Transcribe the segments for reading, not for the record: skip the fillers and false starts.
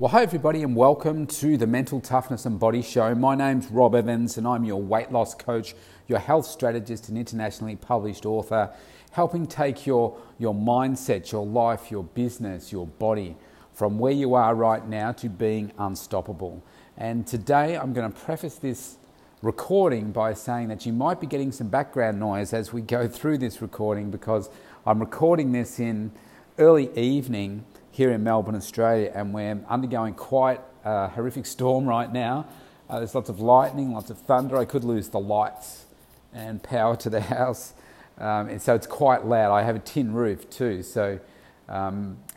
Well, hi everybody and welcome to the Mental Toughness and Body Show. My name's Rob Evans and I'm your weight loss coach, your health strategist and internationally published author, helping take your mindset, your life, your business, your body from where you are right now to being unstoppable. And today I'm going to preface this recording by saying that you might be getting some background noise as we go through this recording because I'm recording this in early evening here in Melbourne, Australia, and we're undergoing quite a horrific storm right now. There's lots of lightning, lots of thunder. I could lose the lights and power to the house. And so it's quite loud. I have a tin roof too, so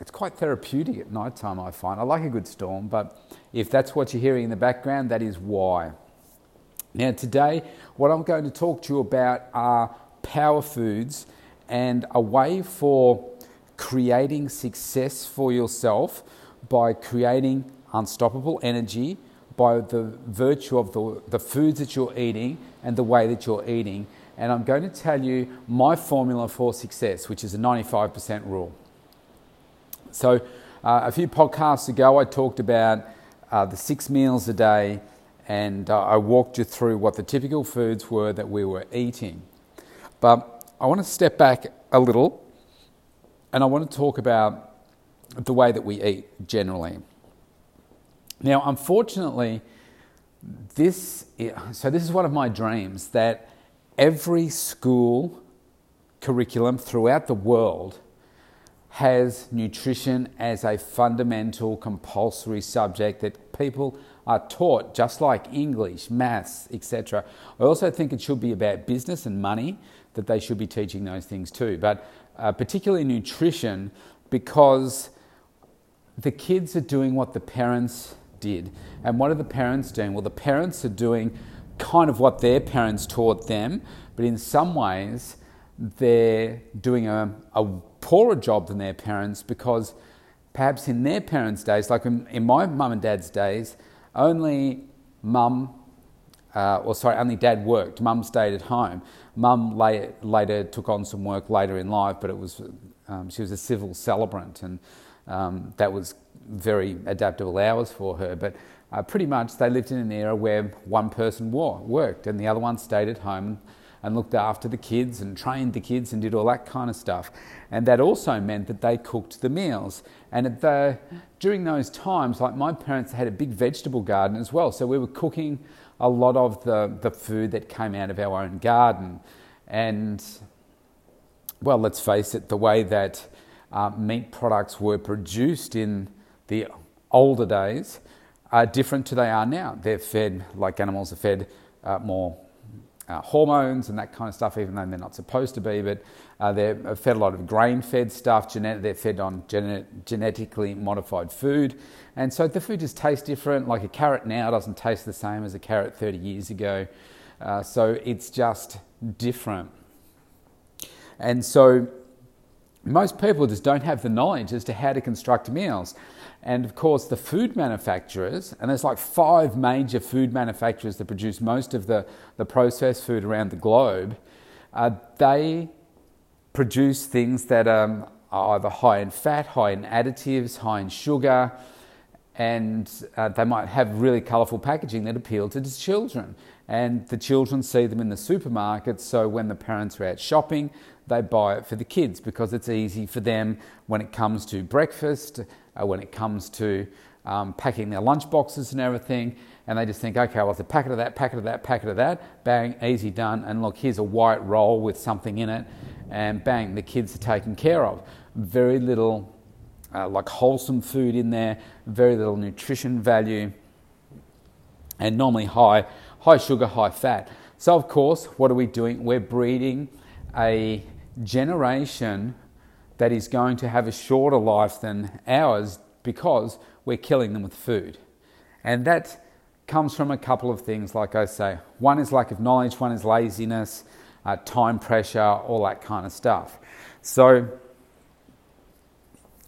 it's quite therapeutic at night time, I find. I like a good storm, but if that's what you're hearing in the background, that is why. Now today, what I'm going to talk to you about are power foods and a way for creating success for yourself by creating unstoppable energy by the virtue of the foods that you're eating and the way that you're eating. And I'm going to tell you my formula for success, which is a 95% rule. So a few podcasts ago, I talked about the 6 meals a day, and I walked you through what the typical foods were that we were eating. But I want to step back a little and I want to talk about the way that we eat generally. Now, unfortunately, this is one of my dreams, that every school curriculum throughout the world has nutrition as a fundamental compulsory subject that people are taught, just like English, maths, etc. I also think it should be about business and money, that they should be teaching those things too. But particularly nutrition, because the kids are doing what the parents did. And what are the parents doing? Well, the parents are doing kind of what their parents taught them, but in some ways they're doing a poorer job than their parents, because perhaps in their parents' days, like in my mum and dad's days, only dad worked. Mum stayed at home. Mum later took on some work later in life, but it was she was a civil celebrant, and that was very adaptable hours for her. But pretty much they lived in an era where one person worked and the other one stayed at home and looked after the kids and trained the kids and did all that kind of stuff. And that also meant that they cooked the meals. And during those times, like my parents had a big vegetable garden as well, so we were cooking a lot of the food that came out of our own garden. And, well, let's face it, the way that meat products were produced in the older days are different to they are now. They're fed, like animals are fed, more hormones and that kind of stuff, even though they're not supposed to be, but they're fed a lot of grain-fed stuff. They're fed on genetically modified food, and so the food just tastes different. Like a carrot now doesn't taste the same as a carrot 30 years ago, so it's just different. And so most people just don't have the knowledge as to how to construct meals. And of course the food manufacturers, and there's like 5 major food manufacturers that produce most of the processed food around the globe, they produce things that are either high in fat, high in additives, high in sugar, and they might have really colourful packaging that appeal to the children. And the children see them in the supermarket, so when the parents are out shopping, they buy it for the kids because it's easy for them when it comes to breakfast, when it comes to packing their lunch boxes and everything, and they just think, okay, well, it's a packet of that, packet of that, packet of that, bang, easy, done, and look, here's a white roll with something in it, and bang, the kids are taken care of. Very little like wholesome food in there, very little nutrition value, and normally high sugar, high fat. So of course, what are we doing? We're breeding a generation that is going to have a shorter life than ours because we're killing them with food. And that comes from a couple of things, like I say. One is lack of knowledge, one is laziness, time pressure, all that kind of stuff. So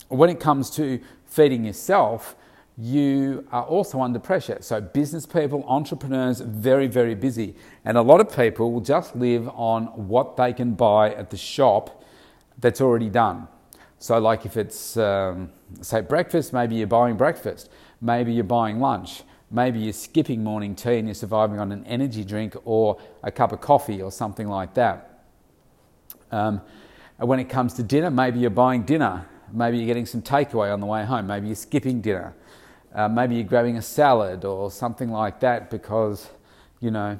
when it comes to feeding yourself, you are also under pressure. So business people, entrepreneurs, very, very busy. And a lot of people will just live on what they can buy at the shop that's already done. So like if it's, say breakfast, maybe you're buying breakfast. Maybe you're buying lunch. Maybe you're skipping morning tea and you're surviving on an energy drink or a cup of coffee or something like that. When it comes to dinner, maybe you're buying dinner. Maybe you're getting some takeaway on the way home. Maybe you're skipping dinner. Maybe you're grabbing a salad or something like that because, you know,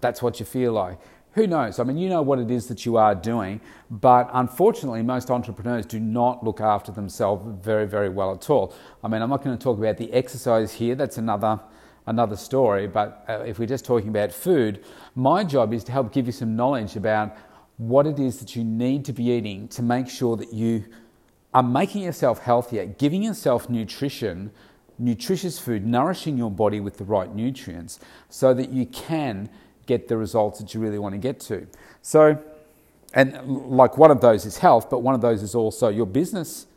that's what you feel like. Who knows? I mean, you know what it is that you are doing, but unfortunately, most entrepreneurs do not look after themselves very, very well at all. I mean, I'm not going to talk about the exercise here. That's another story. But if we're just talking about food, my job is to help give you some knowledge about what it is that you need to be eating to make sure that you are making yourself healthier, giving yourself nutritious food, nourishing your body with the right nutrients so that you can get the results that you really want to get to. So, and like one of those is health, but one of those is also your business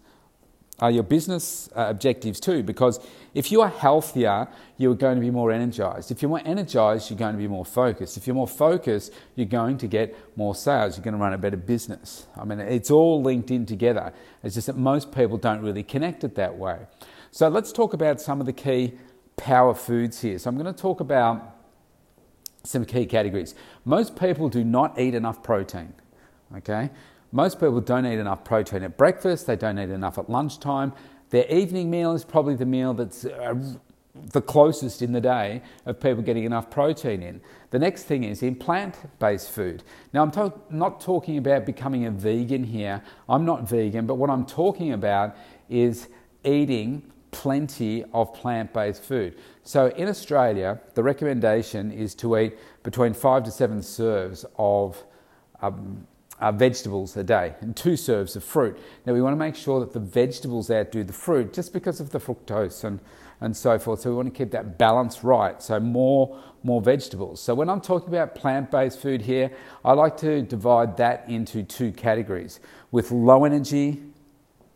objectives too, because if you are healthier, you're going to be more energized. If you're more energized, you're going to be more focused. If you're more focused, you're going to get more sales. You're going to run a better business. I mean, it's all linked in together. It's just that most people don't really connect it that way. So let's talk about some of the key power foods here. So I'm going to talk about some key categories. Most people do not eat enough protein, okay? Most people don't eat enough protein at breakfast. They don't eat enough at lunchtime. Their evening meal is probably the meal that's the closest in the day of people getting enough protein in. The next thing is in plant-based food. Now, I'm not talking about becoming a vegan here. I'm not vegan, but what I'm talking about is eating plenty of plant-based food. So in Australia, the recommendation is to eat between 5 to 7 serves of vegetables a day and 2 serves of fruit. Now we want to make sure that the vegetables outdo the fruit just because of the fructose and so forth. So we want to keep that balance right. So more vegetables. So when I'm talking about plant-based food here, I like to divide that into 2 categories with low energy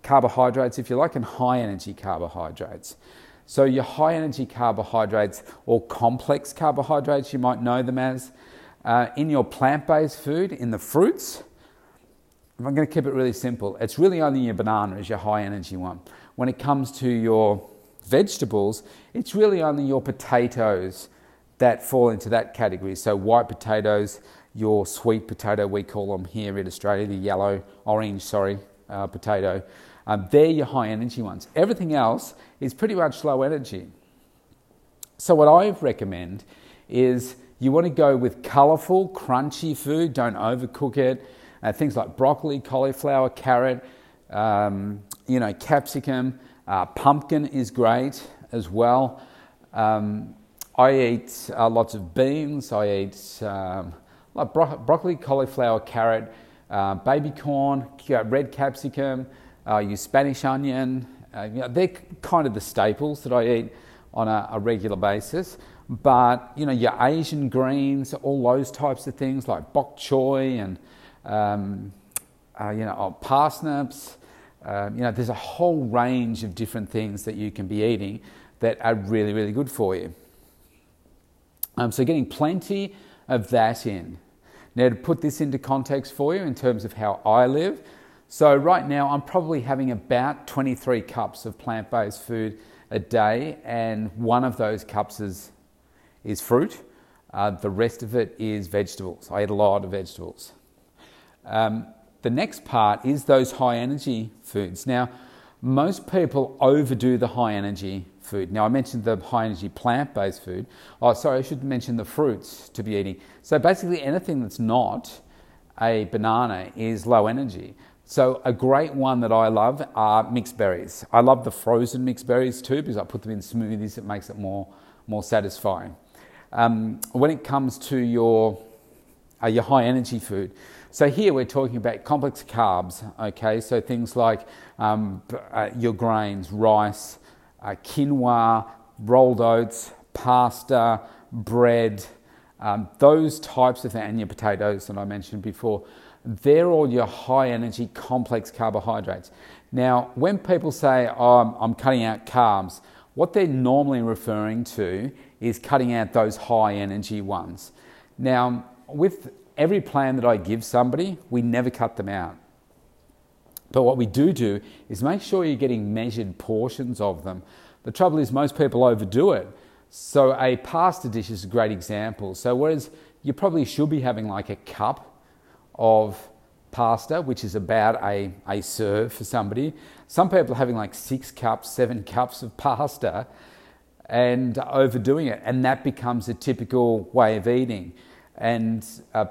carbohydrates, if you like, and high energy carbohydrates. So your high energy carbohydrates or complex carbohydrates, you might know them as, in your plant-based food, in the fruits. I'm going to keep it really simple. It's really only your banana is your high energy one. When it comes to your vegetables, it's really only your potatoes that fall into that category. So white potatoes, your sweet potato, we call them here in Australia, the orange potato. They're your high energy ones. Everything else is pretty much low energy. So what I recommend is you want to go with colourful, crunchy food. Don't overcook it. Things like broccoli, cauliflower, carrot, capsicum. Pumpkin is great as well. I eat lots of beans. I eat like broccoli, cauliflower, carrot, baby corn, red capsicum, your Spanish onion. They're kind of the staples that I eat on a regular basis. But, your Asian greens, all those types of things like bok choy and, parsnips. There's a whole range of different things that you can be eating that are really, really good for you. So getting plenty of that in. Now, to put this into context for you in terms of how I live, so right now I'm probably having about 23 cups of plant-based food a day, and one of those cups is fruit. The rest of it is vegetables. I eat a lot of vegetables. The next part is those high-energy foods. Now, most people overdo the high-energy food. Now, I mentioned the high-energy plant-based food. I should mention the fruits to be eating. So basically anything that's not a banana is low energy. So a great one that I love are mixed berries. I love the frozen mixed berries too because I put them in smoothies. It makes it more satisfying. When it comes to your high-energy food, so here we're talking about complex carbs, okay? So things like your grains, rice, quinoa, rolled oats, pasta, bread, those types of things, and your potatoes that I mentioned before, they're all your high-energy complex carbohydrates. Now, when people say, I'm cutting out carbs, what they're normally referring to is cutting out those high-energy ones. Now, with every plan that I give somebody, we never cut them out. But what we do is make sure you're getting measured portions of them The trouble is most people overdo it. So a pasta dish is a great example. So whereas you probably should be having like a cup of pasta, which is about a serve for somebody, some people are having like 6 cups, 7 cups of pasta and overdoing it. And that becomes a typical way of eating. And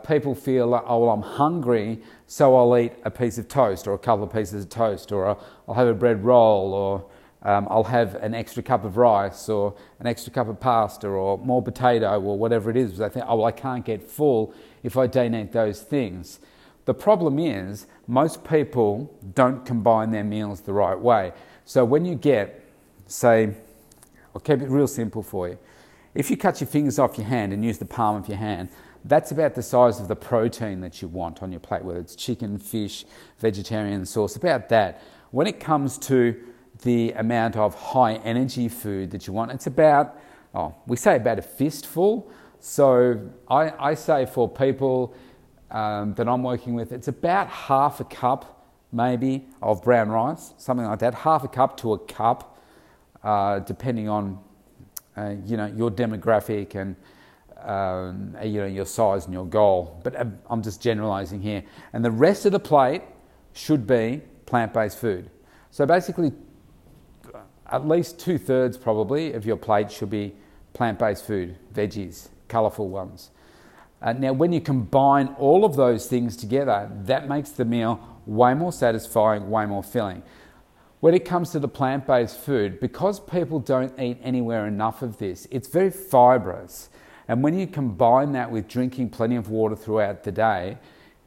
people feel like, oh, well, I'm hungry, so I'll eat a piece of toast or a couple of pieces of toast, or I'll have a bread roll, or I'll have an extra cup of rice or an extra cup of pasta or more potato or whatever it is. Because I think, oh, well, I can't get full if I don't eat those things. The problem is most people don't combine their meals the right way. So when you get, say, I'll keep it real simple for you. If you cut your fingers off your hand and use the palm of your hand, that's about the size of the protein that you want on your plate, whether it's chicken, fish, vegetarian sauce, about that. When it comes to the amount of high energy food that you want, it's about, we say about a fistful. So I say for people that I'm working with, it's about half a cup maybe of brown rice, something like that, half a cup to a cup, depending on your demographic and your size and your goal. But I'm just generalizing here. And the rest of the plate should be plant-based food. So basically, at least 2/3 probably of your plate should be plant-based food, veggies, colorful ones. Now, when you combine all of those things together, that makes the meal way more satisfying, way more filling. When it comes to the plant-based food, because people don't eat anywhere enough of this, it's very fibrous. And when you combine that with drinking plenty of water throughout the day,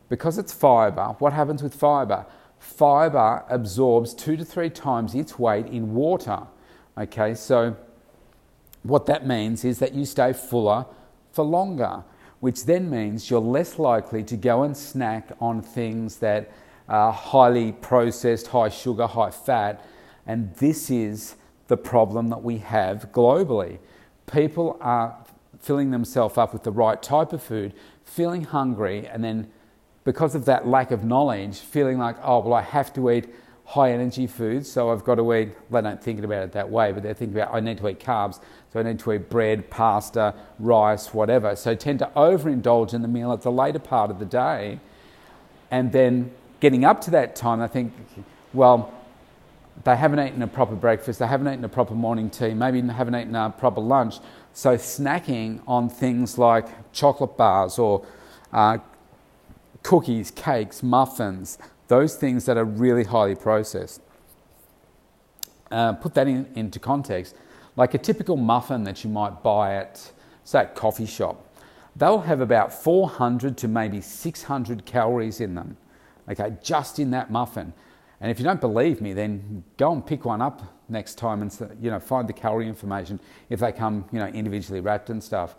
because it's fiber, what happens with fiber? Fiber absorbs 2 to 3 times its weight in water. Okay, so what that means is that you stay fuller for longer, which then means you're less likely to go and snack on things that highly processed, high sugar, high fat. And this is the problem that we have globally. People are filling themselves up with the right type of food, feeling hungry, and then because of that lack of knowledge, feeling like, oh, well, I have to eat high energy foods, so I've got to eat, well, they don't think about it that way, but they're thinking about, I need to eat carbs, so I need to eat bread, pasta, rice, whatever. So tend to overindulge in the meal at the later part of the day, and then getting up to that time, I think, well, they haven't eaten a proper breakfast, they haven't eaten a proper morning tea, maybe they haven't eaten a proper lunch. So snacking on things like chocolate bars or cookies, cakes, muffins, those things that are really highly processed. Put that into context. Like a typical muffin that you might buy at, say, a coffee shop, they'll have about 400 to maybe 600 calories in them. Okay, just in that muffin. And if you don't believe me, then go and pick one up next time and find the calorie information if they come individually wrapped and stuff.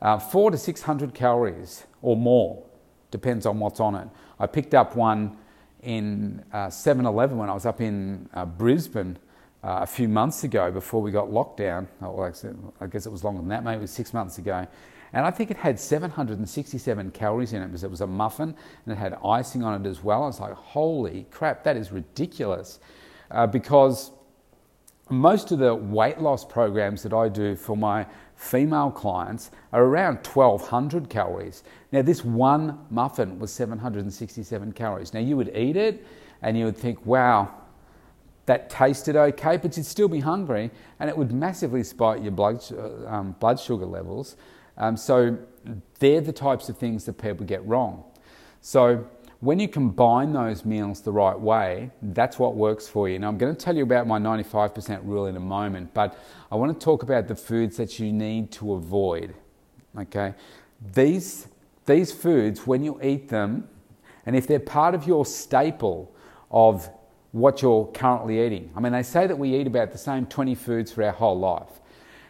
400 to 600 calories or more, depends on what's on it. I picked up one in 7-Eleven when I was up in Brisbane a few months ago before we got locked down. I guess it was longer than that, maybe it was 6 months ago. And I think it had 767 calories in it because it was a muffin and it had icing on it as well. I was like, holy crap, that is ridiculous. Because most of the weight loss programs that I do for my female clients are around 1,200 calories. Now, this one muffin was 767 calories. Now, you would eat it and you would think, wow, that tasted okay, but you'd still be hungry and it would massively spike your blood sugar levels. So they're the types of things that people get wrong. So when you combine those meals the right way, that's what works for you. Now, I'm going to tell you about my 95% rule in a moment, but I want to talk about the foods that you need to avoid. Okay, these foods, when you eat them, and if they're part of your staple of what you're currently eating, I mean, they say that we eat about the same 20 foods for our whole life.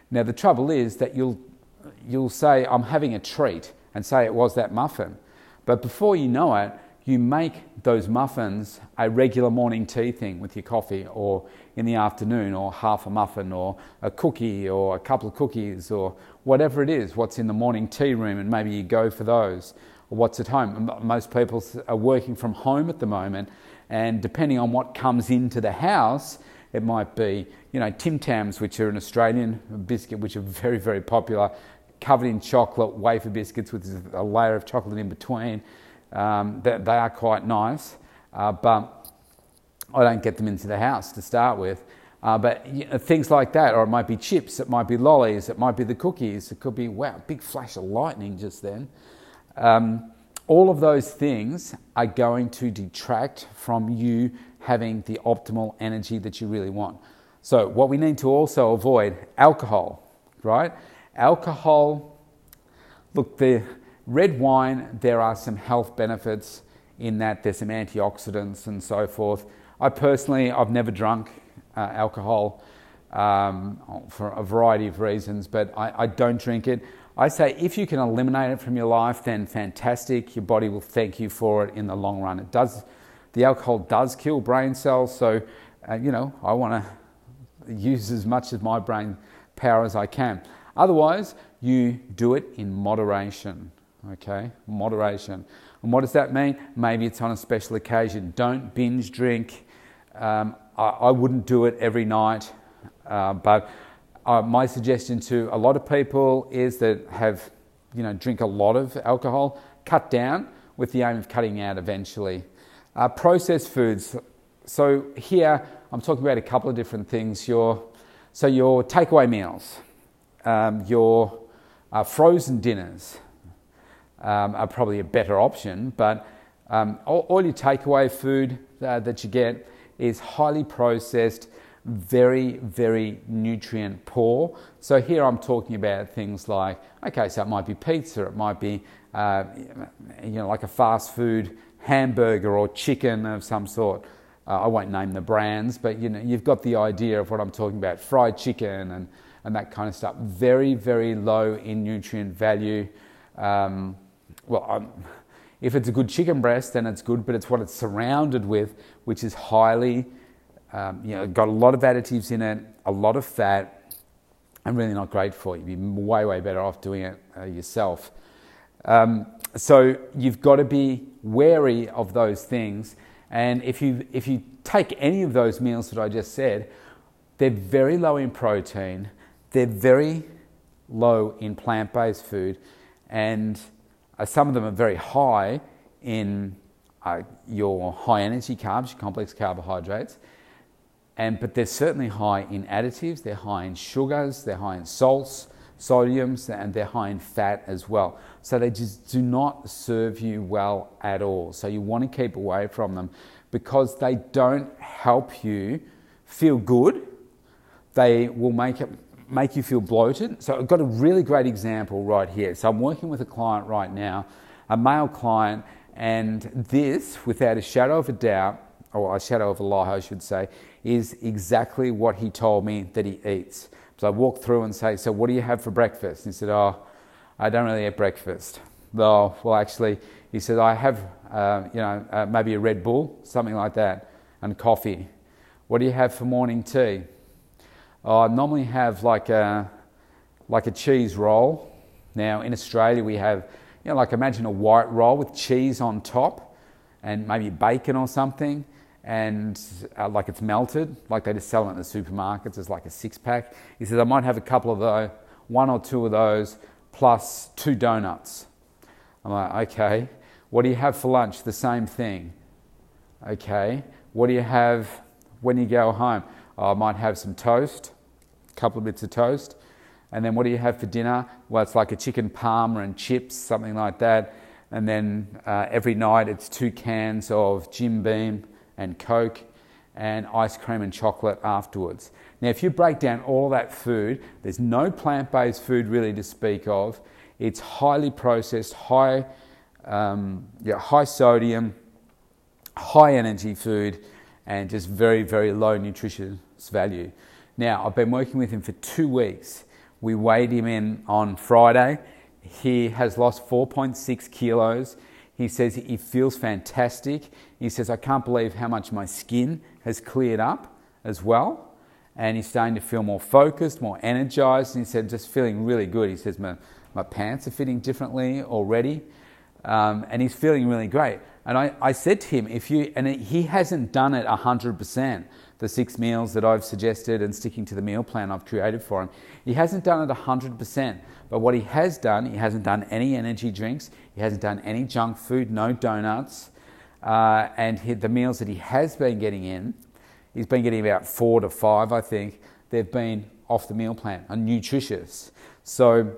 Now, the trouble is that you'll say, I'm having a treat, and say it was that muffin. But before you know it, you make those muffins a regular morning tea thing with your coffee, or in the afternoon, or half a muffin, or a cookie, or a couple of cookies, or whatever it is, what's in the morning tea room, and maybe you go for those, or what's at home. Most people are working from home at the moment, and depending on what comes into the house, It might be, you know, Tim Tams, which are an Australian biscuit, which are very, very popular, covered in chocolate, wafer biscuits with a layer of chocolate in between. They are quite nice, but I don't get them into the house to start with. But you know, things like that, or it might be chips, it might be lollies, it might be the cookies, it could be, wow, big flash of lightning just then. All of those things are going to detract from you having the optimal energy that you really want. So what we need to also avoid, alcohol, right? Alcohol, look, the red wine, there are some health benefits in that. There's some antioxidants and so forth. I personally, I've never drunk alcohol for a variety of reasons, but I don't drink it. I say if you can eliminate it from your life, then fantastic. Your body will thank you for it in the long run. It does. The alcohol does kill brain cells, so you know, I want to use as much of my brain power as I can. Otherwise, you do it in moderation. Okay, moderation. And what does that mean? Maybe it's on a special occasion. Don't binge drink. I wouldn't do it every night, but my suggestion to a lot of people is that have, you know, drink a lot of alcohol, cut down with the aim of cutting out eventually. Processed foods. So here I'm talking about a couple of different things. Your takeaway meals, your frozen dinners are probably a better option, but all your takeaway food that you get is highly processed, very, very nutrient poor. So here I'm talking about things like, okay, so it might be pizza, it might be, you know, like a fast food hamburger or chicken of some sort. I won't name the brands, but you know, you've got the idea of what I'm talking about. Fried chicken and that kind of stuff. Very, very low in nutrient value. If it's a good chicken breast, then it's good, but it's what it's surrounded with, which is highly, you know, got a lot of additives in it, a lot of fat, and really not great for you. You'd be way, way better off doing it yourself. So you've got to be wary of those things. And if you take any of those meals that I just said, they're very low in protein, they're very low in plant-based food, and some of them are very high in your high-energy carbs, your complex carbohydrates, but they're certainly high in additives, they're high in sugars, they're high in salts, sodiums, and they're high in fat as well. So they just do not serve you well at all. So you want to keep away from them because they don't help you feel good. They will make you feel bloated. So I've got a really great example right here. So I'm working with a client right now, a male client, and this, without a shadow of a doubt, or a shadow of a lie, I should say, is exactly what he told me that he eats. So I walk through and say, so what do you have for breakfast? And he said, oh, I don't really eat breakfast. Oh, well, actually, he said, I have, maybe a Red Bull, something like that, and coffee. What do you have for morning tea? I normally have like a cheese roll. Now in Australia we have, you know, like imagine a white roll with cheese on top and maybe bacon or something, and like it's melted, like they just sell it in the supermarkets as like a 6-pack. He says I might have a couple of those, one or two of those, plus 2 donuts. I'm like, okay, what do you have for lunch? The same thing. Okay, what do you have when you go home? I might have some toast, a couple of bits of toast. And then what do you have for dinner? Well, it's like a chicken parma and chips, something like that. And then every night it's 2 cans of Jim Beam and Coke and ice cream and chocolate afterwards. Now, if you break down all that food, there's no plant-based food really to speak of. It's highly processed, high sodium, high energy food, and just very, very low nutritious value. Now, I've been working with him for 2 weeks. We weighed him in on Friday. He has lost 4.6 kilos. He says he feels fantastic. He says, I can't believe how much my skin has cleared up as well. And he's starting to feel more focused, more energized. And he said, just feeling really good. He says, my pants are fitting differently already. And he's feeling really great. And I said to him, he hasn't done it 100%, the 6 meals that I've suggested and sticking to the meal plan I've created for him. He hasn't done it 100%, but what he has done, he hasn't done any energy drinks, he hasn't done any junk food, no donuts, and the meals that he has been getting in, he's been getting about 4 to 5, I think, they've been off the meal plan and nutritious. So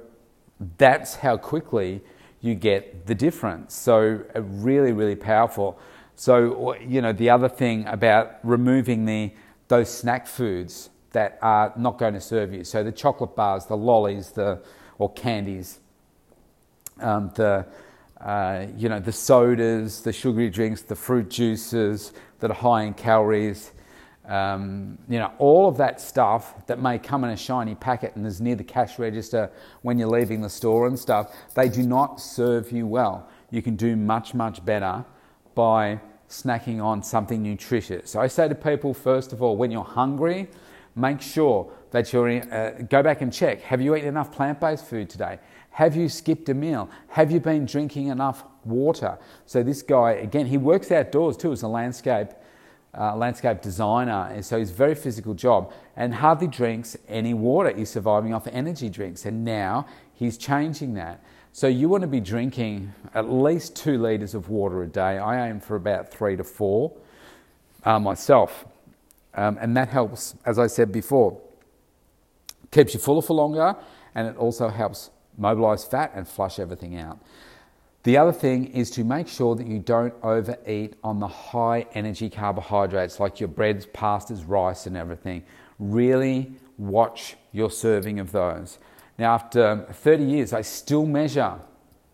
that's how quickly you get the difference. So really, really powerful. So, you know, the other thing about removing those snack foods that are not going to serve you. So the chocolate bars, the lollies, or candies, the sodas, the sugary drinks, the fruit juices that are high in calories, all of that stuff that may come in a shiny packet and is near the cash register when you're leaving the store and stuff, they do not serve you well. You can do much, much better by snacking on something nutritious. So I say to people, first of all, when you're hungry, make sure that go back and check. Have you eaten enough plant-based food today? Have you skipped a meal? Have you been drinking enough water? So this guy, again, he works outdoors too as a landscape designer, and so he's a very physical job and hardly drinks any water. He's surviving off energy drinks, and now he's changing that. So you want to be drinking at least 2 litres of water a day. I aim for about 3 to 4 myself, and that helps, as I said before, keeps you fuller for longer, and it also helps mobilise fat and flush everything out. The other thing is to make sure that you don't overeat on the high energy carbohydrates like your breads, pastas, rice and everything. Really watch your serving of those. Now, after 30 years, I still measure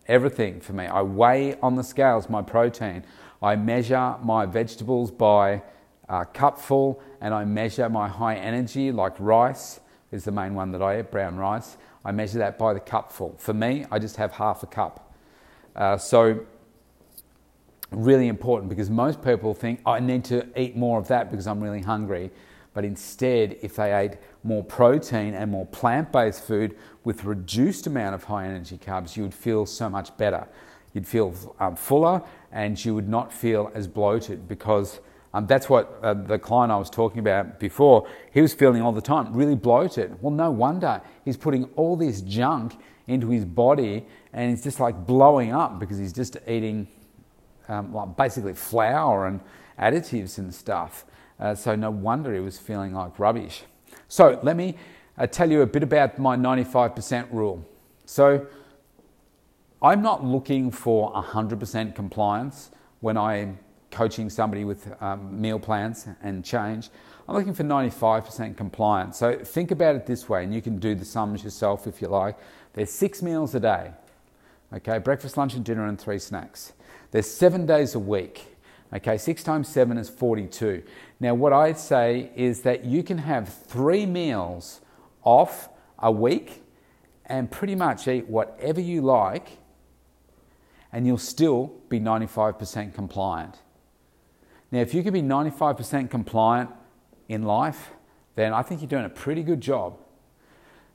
everything for me. I weigh on the scales my protein. I measure my vegetables by cupful, and I measure my high energy like rice is the main one that I eat, brown rice. I measure that by the cupful. For me, I just have half a cup. So really important, because most people think, I need to eat more of that because I'm really hungry. But instead, if they ate more protein and more plant-based food with reduced amount of high energy carbs, you would feel so much better. You'd feel fuller, and you would not feel as bloated, because that's what the client I was talking about before, he was feeling all the time, really bloated. Well, no wonder. He's putting all this junk into his body, and he's just like blowing up because he's just eating basically flour and additives and stuff. So no wonder he was feeling like rubbish. So let me tell you a bit about my 95% rule. So I'm not looking for 100% compliance when I'm coaching somebody with meal plans and change. I'm looking for 95% compliance. So think about it this way, and you can do the sums yourself if you like. There's 6 meals a day, okay? Breakfast, lunch, and dinner, and 3 snacks. There's 7 days a week, okay? 6 times 7 is 42. Now, what I'd say is that you can have 3 meals off a week and pretty much eat whatever you like, and you'll still be 95% compliant. Now, if you can be 95% compliant in life, then I think you're doing a pretty good job.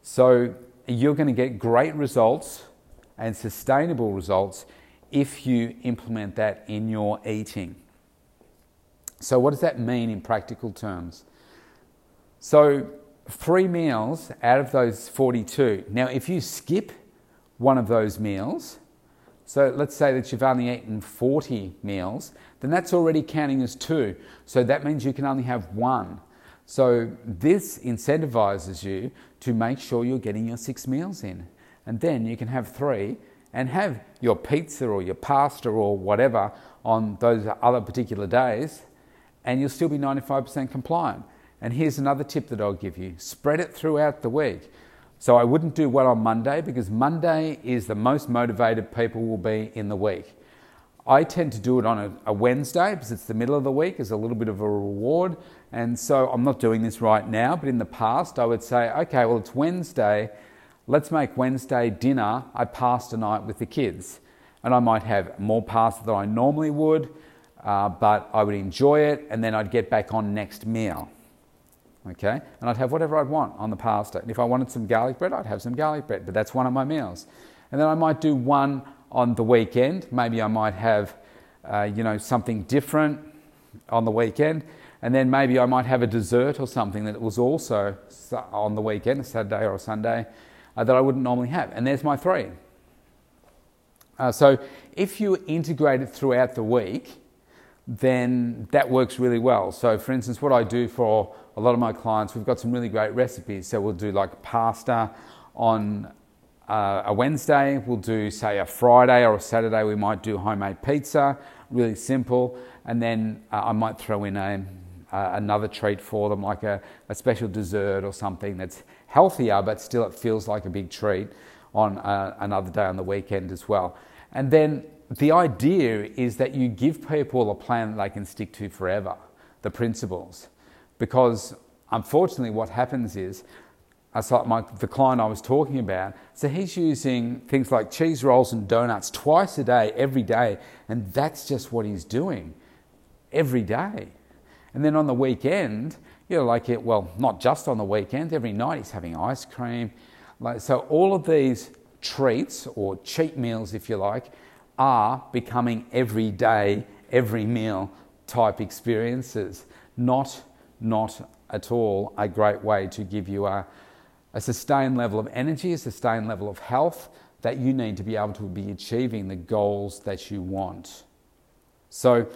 So you're going to get great results and sustainable results if you implement that in your eating. So what does that mean in practical terms? So 3 meals out of those 42. Now, if you skip one of those meals, so let's say that you've only eaten 40 meals, then that's already counting as 2. So that means you can only have 1. So this incentivizes you to make sure you're getting your 6 meals in. And then you can have 3 and have your pizza or your pasta or whatever on those other particular days, and you'll still be 95% compliant. And here's another tip that I'll give you. Spread it throughout the week. So I wouldn't do one on Monday, because Monday is the most motivated people will be in the week. I tend to do it on a Wednesday because it's the middle of the week, it's a little bit of a reward. And so I'm not doing this right now, but in the past I would say, okay, well, it's Wednesday, let's make Wednesday dinner a pasta night with the kids. And I might have more pasta than I normally would, but I would enjoy it, and then I'd get back on next meal. Okay, and I'd have whatever I'd want on the pasta. And if I wanted some garlic bread, I'd have some garlic bread, but that's one of my meals. And then I might do one on the weekend. Maybe I might have something different on the weekend. And then maybe I might have a dessert or something that was also on the weekend, a Saturday or a Sunday, that I wouldn't normally have. And there's my three. So if you integrate it throughout the week, then that works really well. So for instance, what I do for a lot of my clients, we've got some really great recipes. So we'll do like pasta on a Wednesday. We'll do, say, a Friday or a Saturday. We might do homemade pizza, really simple. And then I might throw in another treat for them, like a special dessert or something that's healthier, but still it feels like a big treat on another day on the weekend as well. And then the idea is that you give people a plan that they can stick to forever, the principles. Because unfortunately what happens is, the client I was talking about, so he's using things like cheese rolls and donuts twice a day, every day, and that's just what he's doing every day. And then on the weekend, not just on the weekend, every night he's having ice cream. So all of these treats or cheat meals, if you like, are becoming every day, every meal type experiences. Not at all a great way to give you a sustained level of energy, a sustained level of health that you need to be able to be achieving the goals that you want. So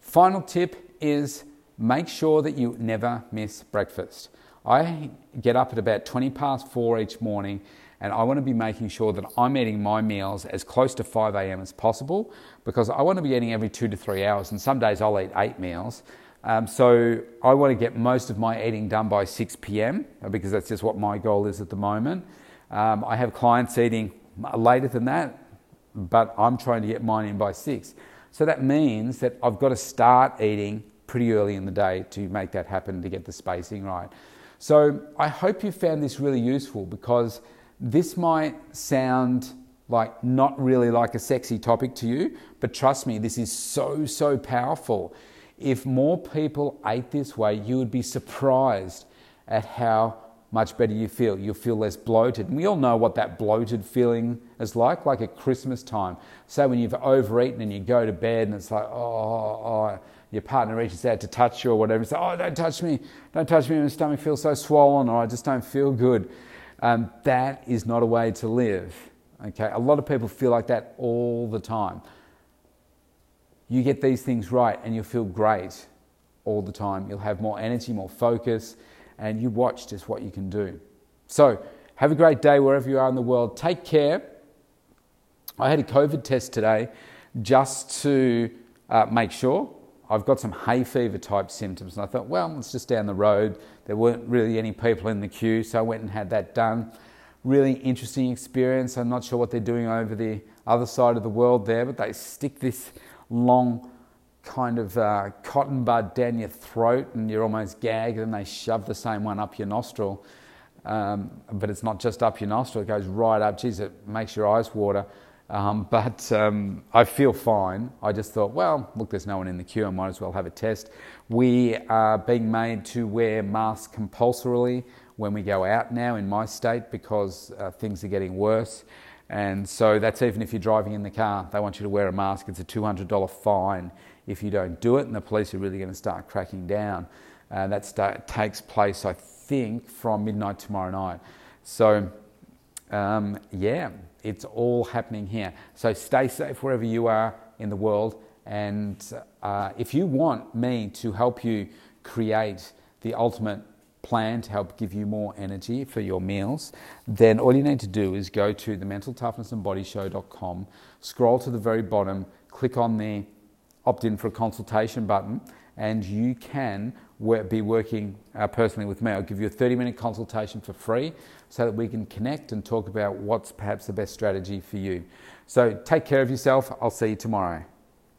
final tip is make sure that you never miss breakfast. I get up at about 20 past 4 each morning, and I want to be making sure that I'm eating my meals as close to 5 a.m. as possible, because I want to be eating every 2 to 3 hours, and some days I'll eat 8 meals. So I want to get most of my eating done by 6 p.m. because that's just what my goal is at the moment. I have clients eating later than that, but I'm trying to get mine in by 6. So that means that I've got to start eating pretty early in the day to make that happen, to get the spacing right. So I hope you found this really useful, because this might sound like not really like a sexy topic to you, but trust me, this is so, so powerful. If more people ate this way, you would be surprised at how much better you feel. You'll feel less bloated. And we all know what that bloated feeling is like at Christmas time. So when you've overeaten and you go to bed and it's like, oh, your partner reaches out to touch you or whatever. It's like, oh, don't touch me. My stomach feels so swollen, or I just don't feel good. That is not a way to live. Okay, a lot of people feel like that all the time. You get these things right and you'll feel great all the time. You'll have more energy, more focus, and you watch just what you can do. So have a great day wherever you are in the world. Take care. I had a COVID test today just to make sure. I've got some hay fever type symptoms, and I thought, well, it's just down the road. There weren't really any people in the queue, so I went and had that done. Really interesting experience. I'm not sure what they're doing over the other side of the world there, but they stick this long kind of cotton bud down your throat and you're almost gagged, and they shove the same one up your nostril. But it's not just up your nostril, it goes right up. Geez, it makes your eyes water. But I feel fine. I just thought, well, look, there's no one in the queue. I might as well have a test. We are being made to wear masks compulsorily when we go out now in my state, because things are getting worse. And so that's even if you're driving in the car, they want you to wear a mask. It's a $200 fine if you don't do it, and the police are really going to start cracking down. That takes place, I think, from midnight tomorrow night. So, it's all happening here. So stay safe wherever you are in the world. And if you want me to help you create the ultimate plan to help give you more energy for your meals, then all you need to do is go to thementaltoughnessandbodyshow.com, scroll to the very bottom, click on the opt-in for a consultation button, and you can be working personally with me. I'll give you a 30-minute consultation for free so that we can connect and talk about what's perhaps the best strategy for you. So take care of yourself. I'll see you tomorrow.